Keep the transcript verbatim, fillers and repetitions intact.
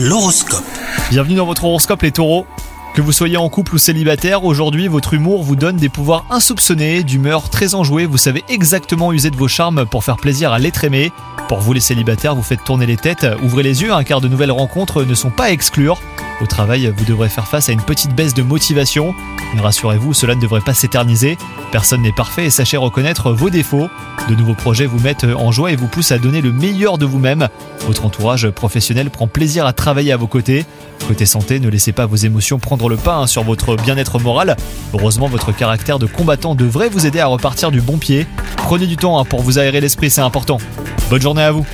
L'horoscope. Bienvenue dans votre horoscope les taureaux. Que vous soyez en couple ou célibataire, aujourd'hui votre humour vous donne des pouvoirs insoupçonnés, d'humeur très enjouée, vous savez exactement user de vos charmes pour faire plaisir à l'être aimé. Pour vous les célibataires, vous faites tourner les têtes, ouvrez les yeux hein, car de nouvelles rencontres ne sont pas à exclure. Au travail, vous devrez faire face à une petite baisse de motivation. Mais rassurez-vous, cela ne devrait pas s'éterniser. Personne n'est parfait et sachez reconnaître vos défauts. De nouveaux projets vous mettent en joie et vous poussent à donner le meilleur de vous-même. Votre entourage professionnel prend plaisir à travailler à vos côtés. Côté santé, ne laissez pas vos émotions prendre le pas sur votre bien-être moral. Heureusement, votre caractère de combattant devrait vous aider à repartir du bon pied. Prenez du temps pour vous aérer l'esprit, c'est important. Bonne journée à vous.